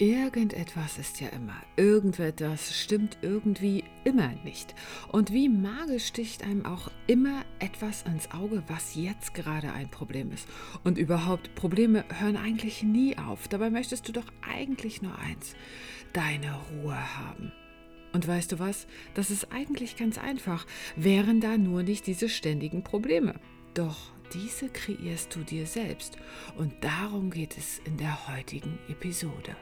Irgendetwas ist ja immer, irgendetwas stimmt irgendwie immer nicht. Und wie magisch sticht einem auch immer etwas ins Auge, was jetzt gerade ein Problem ist. Und überhaupt, Probleme hören eigentlich nie auf. Dabei möchtest du doch eigentlich nur eins, deine Ruhe haben. Und weißt du was? Das ist eigentlich ganz einfach. Wären da nur nicht diese ständigen Probleme. Doch diese kreierst du dir selbst. Und darum geht es in der heutigen Episode.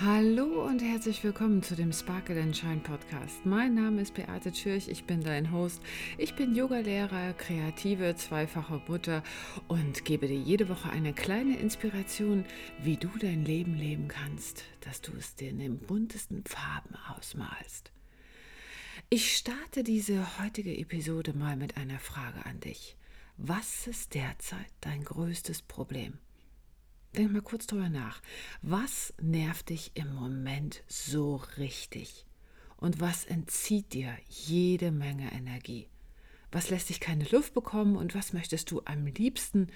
Hallo und herzlich willkommen zu dem Sparkle and Shine Podcast. Mein Name ist Beate Tschirch, ich bin dein Host. Ich bin Yogalehrer, kreative, zweifache Mutter und gebe dir jede Woche eine kleine Inspiration, wie du dein Leben leben kannst, dass du es dir in den buntesten Farben ausmalst. Ich starte diese heutige Episode mal mit einer Frage an dich. Was ist derzeit dein größtes Problem? Denk mal kurz drüber nach. Was nervt dich im Moment so richtig? Und was entzieht dir jede Menge Energie? Was lässt dich keine Luft bekommen und was möchtest du am liebsten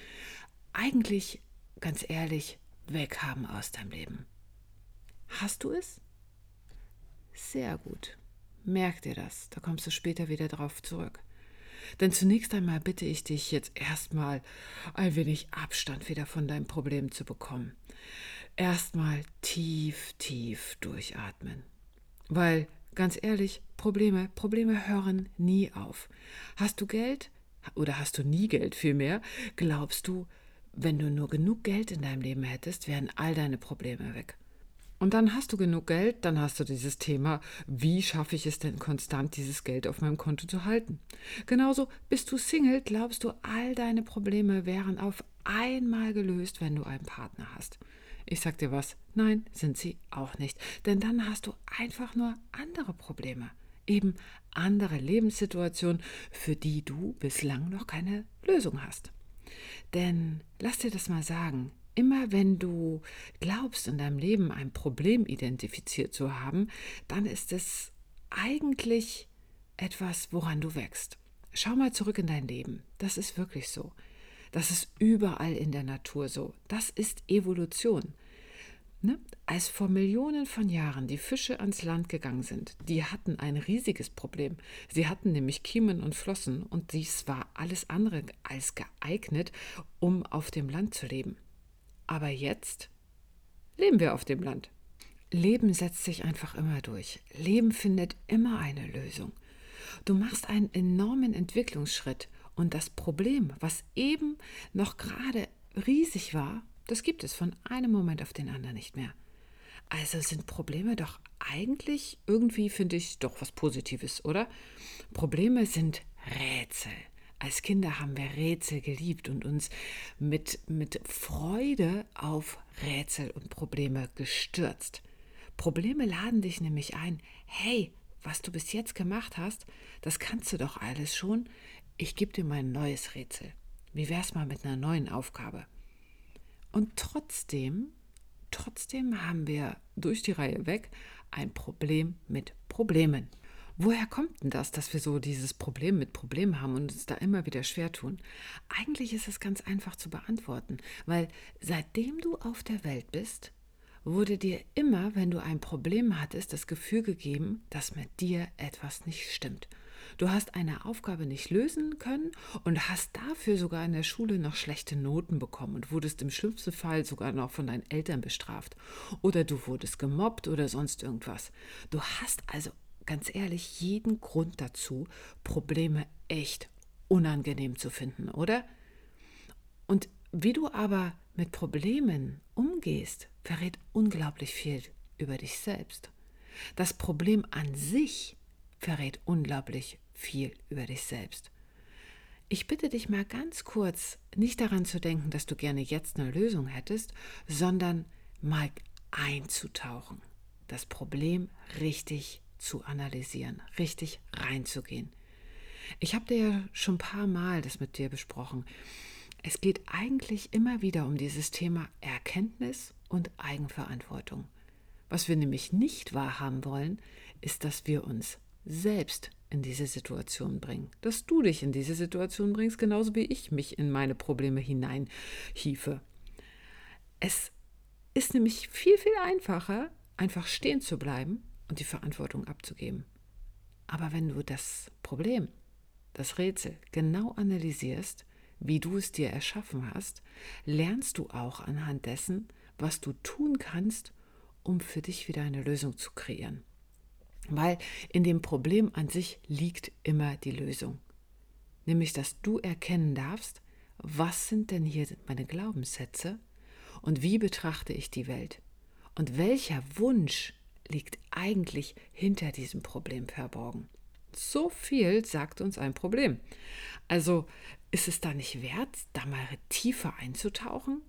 eigentlich, ganz ehrlich, weghaben aus deinem Leben? Hast du es? Sehr gut. Merk dir das, da kommst du später wieder drauf zurück. Denn zunächst einmal bitte ich dich jetzt erstmal ein wenig Abstand wieder von deinem Problem zu bekommen. Erstmal tief, tief durchatmen. Weil, ganz ehrlich, Probleme hören nie auf. Hast du Geld oder hast du nie Geld vielmehr, glaubst du, wenn du nur genug Geld in deinem Leben hättest, wären all deine Probleme weg. Und dann hast du genug Geld, dann hast du dieses Thema, wie schaffe ich es denn konstant, dieses Geld auf meinem Konto zu halten? Genauso bist du Single, glaubst du, all deine Probleme wären auf einmal gelöst, wenn du einen Partner hast. Ich sag dir was, nein, sind sie auch nicht. Denn dann hast du einfach nur andere Probleme. Eben andere Lebenssituationen, für die du bislang noch keine Lösung hast. Denn lass dir das mal sagen. Immer wenn du glaubst, in deinem Leben ein Problem identifiziert zu haben, dann ist es eigentlich etwas, woran du wächst. Schau mal zurück in dein Leben. Das ist wirklich so. Das ist überall in der Natur so. Das ist Evolution. Ne? Als vor Millionen von Jahren die Fische ans Land gegangen sind, die hatten ein riesiges Problem. Sie hatten nämlich Kiemen und Flossen und dies war alles andere als geeignet, um auf dem Land zu leben. Aber jetzt leben wir auf dem Land. Leben setzt sich einfach immer durch. Leben findet immer eine Lösung. Du machst einen enormen Entwicklungsschritt und das Problem, was eben noch gerade riesig war, das gibt es von einem Moment auf den anderen nicht mehr. Also sind Probleme doch eigentlich irgendwie, finde ich, doch was Positives, oder? Probleme sind Rätsel. Als Kinder haben wir Rätsel geliebt und uns mit Freude auf Rätsel und Probleme gestürzt. Probleme laden dich nämlich ein. Hey, was du bis jetzt gemacht hast, das kannst du doch alles schon. Ich gebe dir mal ein neues Rätsel. Wie wär's mal mit einer neuen Aufgabe? Und trotzdem haben wir durch die Reihe weg ein Problem mit Problemen. Woher kommt denn das, dass wir so dieses Problem mit Problemen haben und uns da immer wieder schwer tun? Eigentlich ist es ganz einfach zu beantworten, weil seitdem du auf der Welt bist, wurde dir immer, wenn du ein Problem hattest, das Gefühl gegeben, dass mit dir etwas nicht stimmt. Du hast eine Aufgabe nicht lösen können und hast dafür sogar in der Schule noch schlechte Noten bekommen und wurdest im schlimmsten Fall sogar noch von deinen Eltern bestraft. Oder du wurdest gemobbt oder sonst irgendwas. Du hast also ganz ehrlich, jeden Grund dazu, Probleme echt unangenehm zu finden, oder? Und wie du aber mit Problemen umgehst, verrät unglaublich viel über dich selbst. Das Problem an sich verrät unglaublich viel über dich selbst. Ich bitte dich mal ganz kurz, nicht daran zu denken, dass du gerne jetzt eine Lösung hättest, sondern mal einzutauchen. Das Problem richtig zu analysieren, richtig reinzugehen. Ich habe dir ja schon ein paar Mal das mit dir besprochen. Es geht eigentlich immer wieder um dieses Thema Erkenntnis und Eigenverantwortung. Was wir nämlich nicht wahrhaben wollen, ist, dass wir uns selbst in diese Situation bringen. Dass du dich in diese Situation bringst, genauso wie ich mich in meine Probleme hineinhiefe. Es ist nämlich viel, viel einfacher, einfach stehen zu bleiben und die Verantwortung abzugeben. Aber wenn du das Problem, das Rätsel genau analysierst, wie du es dir erschaffen hast, lernst du auch anhand dessen, was du tun kannst, um für dich wieder eine Lösung zu kreieren. Weil in dem Problem an sich liegt immer die Lösung. Nämlich, dass du erkennen darfst, was sind denn hier meine Glaubenssätze und wie betrachte ich die Welt? Und welcher Wunsch liegt eigentlich hinter diesem Problem verborgen? So viel sagt uns ein Problem. Also ist es da nicht wert, da mal tiefer einzutauchen?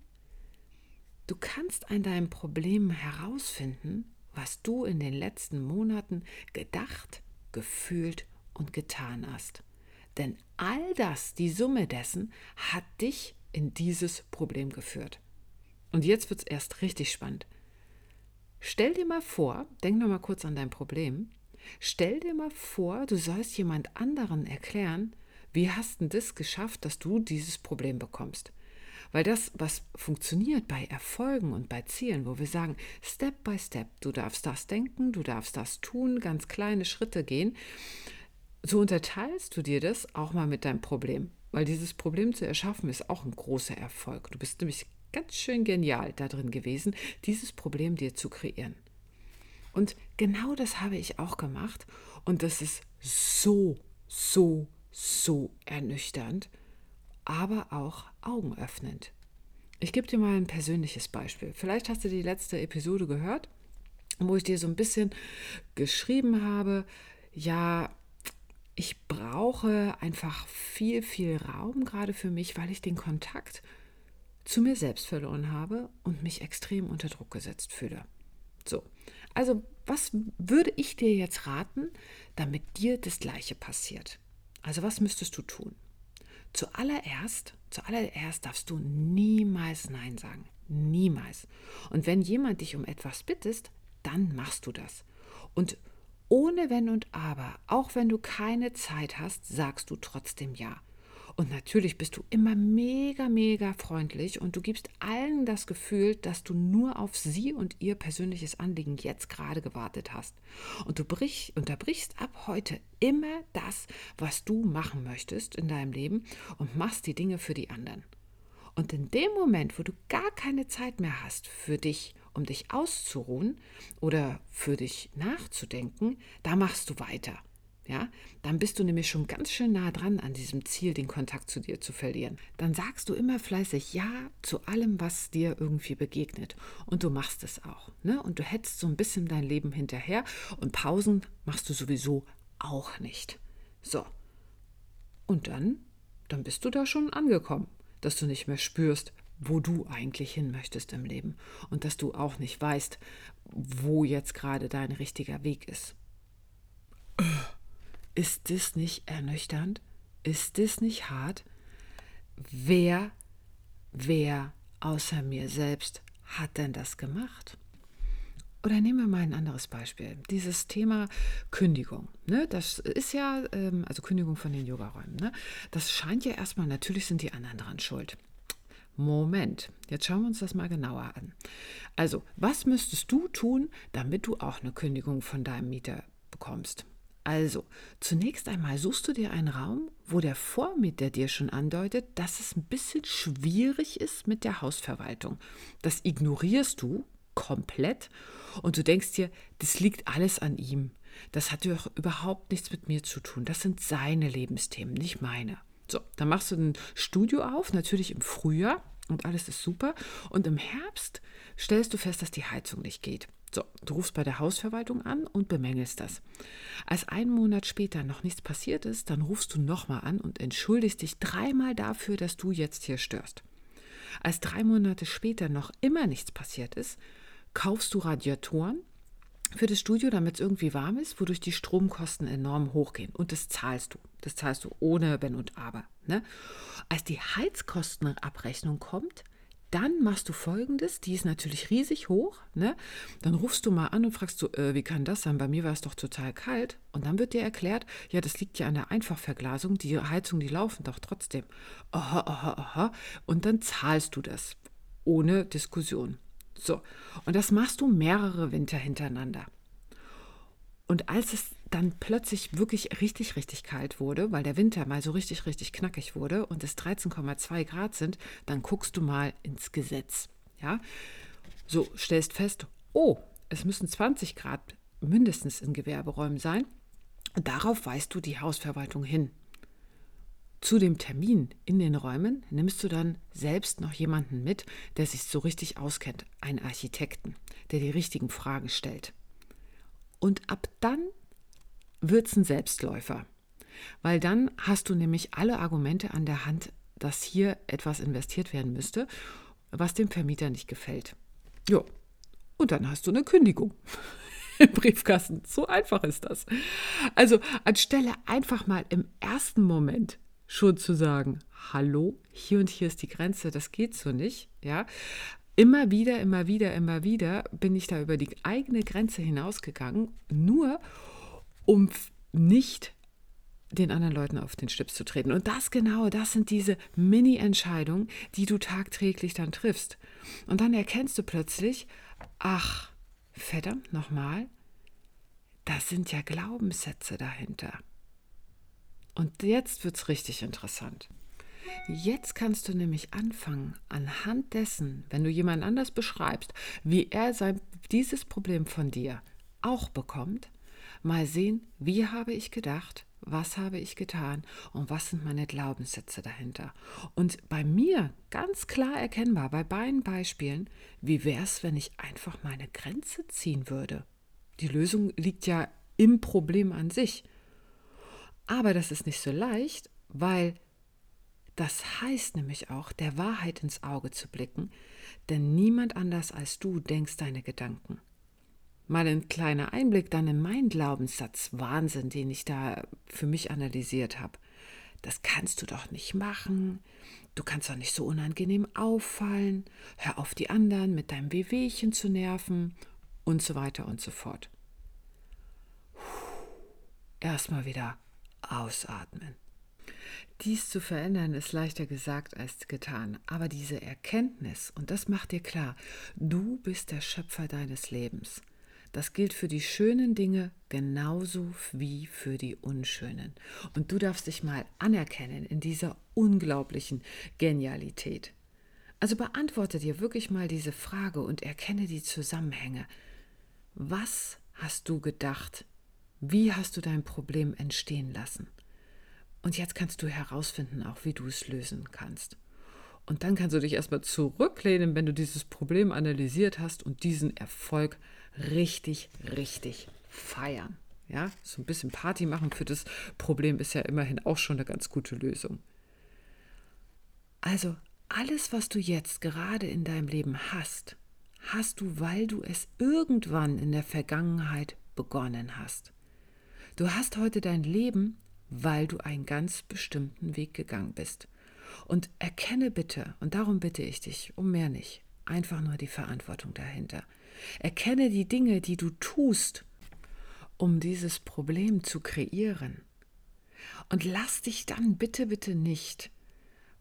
Du kannst an deinem Problem herausfinden, was du in den letzten Monaten gedacht, gefühlt und getan hast. Denn all das, die Summe dessen, hat dich in dieses Problem geführt. Und jetzt wird es erst richtig spannend. Stell dir mal vor, denk noch mal kurz an dein Problem, stell dir mal vor, du sollst jemand anderen erklären, wie hast denn das geschafft, dass du dieses Problem bekommst? Weil das, was funktioniert bei Erfolgen und bei Zielen, wo wir sagen, Step by Step, du darfst das denken, du darfst das tun, ganz kleine Schritte gehen, so unterteilst du dir das auch mal mit deinem Problem. Weil dieses Problem zu erschaffen ist auch ein großer Erfolg. Du bist nämlich ganz schön genial da drin gewesen, dieses Problem dir zu kreieren. Und genau das habe ich auch gemacht. Und das ist so, so, so ernüchternd, aber auch augenöffnend. Ich gebe dir mal ein persönliches Beispiel. Vielleicht hast du die letzte Episode gehört, wo ich dir so ein bisschen geschrieben habe, ja, ich brauche einfach viel, viel Raum gerade für mich, weil ich den Kontakt zu mir selbst verloren habe und mich extrem unter Druck gesetzt fühle. So, also was würde ich dir jetzt raten, damit dir das Gleiche passiert? Also was müsstest du tun? Zuallererst darfst du niemals Nein sagen. Niemals. Und wenn jemand dich um etwas bittet, dann machst du das. Und ohne Wenn und Aber, auch wenn du keine Zeit hast, sagst du trotzdem Ja. Und natürlich bist du immer mega, mega freundlich und du gibst allen das Gefühl, dass du nur auf sie und ihr persönliches Anliegen jetzt gerade gewartet hast. Und du unterbrichst ab heute immer das, was du machen möchtest in deinem Leben und machst die Dinge für die anderen. Und in dem Moment, wo du gar keine Zeit mehr hast für dich, um dich auszuruhen oder für dich nachzudenken, da machst du weiter. Ja, dann bist du nämlich schon ganz schön nah dran an diesem Ziel, den Kontakt zu dir zu verlieren. Dann sagst du immer fleißig Ja zu allem, was dir irgendwie begegnet. Und du machst es auch. Ne? Und du hetzt so ein bisschen dein Leben hinterher und Pausen machst du sowieso auch nicht. So, und dann bist du da schon angekommen, dass du nicht mehr spürst, wo du eigentlich hin möchtest im Leben. Und dass du auch nicht weißt, wo jetzt gerade dein richtiger Weg ist. Ist das nicht ernüchternd? Ist das nicht hart? Wer außer mir selbst hat denn das gemacht? Oder nehmen wir mal ein anderes Beispiel. Dieses Thema Kündigung. Ne? Das ist ja, also Kündigung von den Yogaräumen. Ne? Das scheint ja erstmal, natürlich sind die anderen dran schuld. Moment, jetzt schauen wir uns das mal genauer an. Also, was müsstest du tun, damit du auch eine Kündigung von deinem Mieter bekommst? Also, zunächst einmal suchst du dir einen Raum, wo der Vormieter dir schon andeutet, dass es ein bisschen schwierig ist mit der Hausverwaltung. Das ignorierst du komplett und du denkst dir, das liegt alles an ihm. Das hat doch überhaupt nichts mit mir zu tun. Das sind seine Lebensthemen, nicht meine. So, dann machst du ein Studio auf, natürlich im Frühjahr und alles ist super. Und im Herbst stellst du fest, dass die Heizung nicht geht. So, du rufst bei der Hausverwaltung an und bemängelst das. Als einen Monat später noch nichts passiert ist, dann rufst du nochmal an und entschuldigst dich dreimal dafür, dass du jetzt hier störst. Als 3 Monate später noch immer nichts passiert ist, kaufst du Radiatoren für das Studio, damit es irgendwie warm ist, wodurch die Stromkosten enorm hochgehen. Und das zahlst du. Das zahlst du ohne Wenn und Aber. Ne? Als die Heizkostenabrechnung kommt, dann machst du Folgendes, die ist natürlich riesig hoch, ne? Dann rufst du mal an und fragst du, wie kann das sein, bei mir war es doch total kalt. Und dann wird dir erklärt, ja, das liegt ja an der Einfachverglasung, die Heizung, die laufen doch trotzdem. Aha. Und dann zahlst du das, ohne Diskussion. So, und das machst du mehrere Winter hintereinander. Und als es dann plötzlich wirklich richtig, richtig kalt wurde, weil der Winter mal so richtig, richtig knackig wurde und es 13,2 Grad sind, dann guckst du mal ins Gesetz. Ja? So, stellst fest, oh, es müssen 20 Grad mindestens in Gewerberäumen sein. Und darauf weist du die Hausverwaltung hin. Zu dem Termin in den Räumen nimmst du dann selbst noch jemanden mit, der sich so richtig auskennt, einen Architekten, der die richtigen Fragen stellt. Und ab dann wird's ein Selbstläufer, weil dann hast du nämlich alle Argumente an der Hand, dass hier etwas investiert werden müsste, was dem Vermieter nicht gefällt. Jo, und dann hast du eine Kündigung im Briefkasten. So einfach ist das. Also anstelle einfach mal im ersten Moment schon zu sagen, hallo, hier und hier ist die Grenze, das geht so nicht, ja. Immer wieder bin ich da über die eigene Grenze hinausgegangen, nur um nicht den anderen Leuten auf den Schlips zu treten. Und das sind diese Mini-Entscheidungen, die du tagtäglich dann triffst. Und dann erkennst du plötzlich, ach, verdammt nochmal, da sind ja Glaubenssätze dahinter. Und jetzt wird's richtig interessant. Jetzt kannst du nämlich anfangen, anhand dessen, wenn du jemand anders beschreibst, wie er dieses Problem von dir auch bekommt, mal sehen, wie habe ich gedacht, was habe ich getan und was sind meine Glaubenssätze dahinter. Und bei mir ganz klar erkennbar, bei beiden Beispielen, wie wäre es, wenn ich einfach meine Grenze ziehen würde? Die Lösung liegt ja im Problem an sich. Aber das ist nicht so leicht, weil das heißt nämlich auch, der Wahrheit ins Auge zu blicken, denn niemand anders als du denkst deine Gedanken. Mal ein kleiner Einblick dann in meinen Glaubenssatz, Wahnsinn, den ich da für mich analysiert habe. Das kannst du doch nicht machen, du kannst doch nicht so unangenehm auffallen, hör auf die anderen mit deinem Wehwehchen zu nerven und so weiter und so fort. Erstmal wieder ausatmen. Dies zu verändern ist leichter gesagt als getan, aber diese Erkenntnis, und das macht dir klar, du bist der Schöpfer deines Lebens. Das gilt für die schönen Dinge genauso wie für die unschönen. Und du darfst dich mal anerkennen in dieser unglaublichen Genialität. Also beantworte dir wirklich mal diese Frage und erkenne die Zusammenhänge. Was hast du gedacht? Wie hast du dein Problem entstehen lassen? Und jetzt kannst du herausfinden, auch wie du es lösen kannst. Und dann kannst du dich erstmal zurücklehnen, wenn du dieses Problem analysiert hast und diesen Erfolg richtig, richtig feiern. Ja, so ein bisschen Party machen für das Problem ist ja immerhin auch schon eine ganz gute Lösung. Also alles, was du jetzt gerade in deinem Leben hast, hast du, weil du es irgendwann in der Vergangenheit begonnen hast. Du hast heute dein Leben, weil du einen ganz bestimmten Weg gegangen bist. Und erkenne bitte, und darum bitte ich dich, um mehr nicht, einfach nur die Verantwortung dahinter. Erkenne die Dinge, die du tust, um dieses Problem zu kreieren. Und lass dich dann bitte, bitte nicht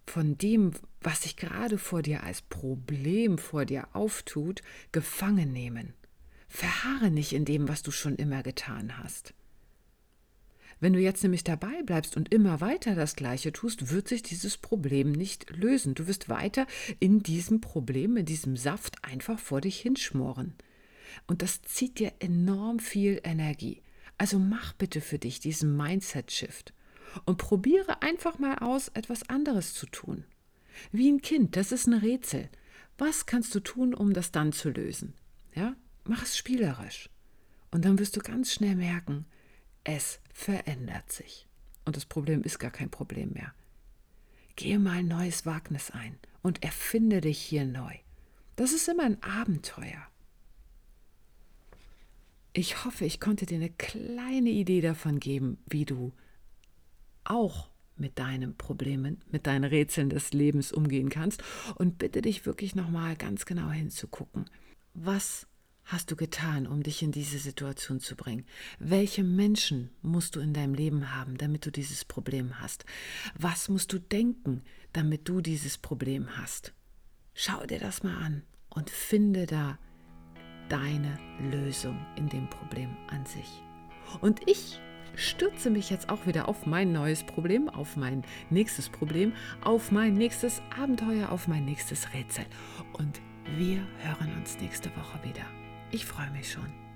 von dem, was sich gerade vor dir als Problem vor dir auftut, gefangen nehmen. Verharre nicht in dem, was du schon immer getan hast. Wenn du jetzt nämlich dabei bleibst und immer weiter das Gleiche tust, wird sich dieses Problem nicht lösen. Du wirst weiter in diesem Problem, in diesem Saft einfach vor dich hinschmoren. Und das zieht dir enorm viel Energie. Also mach bitte für dich diesen Mindset-Shift und probiere einfach mal aus, etwas anderes zu tun. Wie ein Kind, das ist ein Rätsel. Was kannst du tun, um das dann zu lösen? Ja? Mach es spielerisch. Und dann wirst du ganz schnell merken, es verändert sich. Und das Problem ist gar kein Problem mehr. Gehe mal ein neues Wagnis ein und erfinde dich hier neu. Das ist immer ein Abenteuer. Ich hoffe, ich konnte dir eine kleine Idee davon geben, wie du auch mit deinen Problemen, mit deinen Rätseln des Lebens umgehen kannst. Und bitte dich wirklich nochmal ganz genau hinzugucken. Was hast du getan, um dich in diese Situation zu bringen? Welche Menschen musst du in deinem Leben haben, damit du dieses Problem hast? Was musst du denken, damit du dieses Problem hast? Schau dir das mal an und finde da deine Lösung in dem Problem an sich. Und ich stürze mich jetzt auch wieder auf mein neues Problem, auf mein nächstes Abenteuer, auf mein nächstes Rätsel. Und wir hören uns nächste Woche wieder. Ich freue mich schon.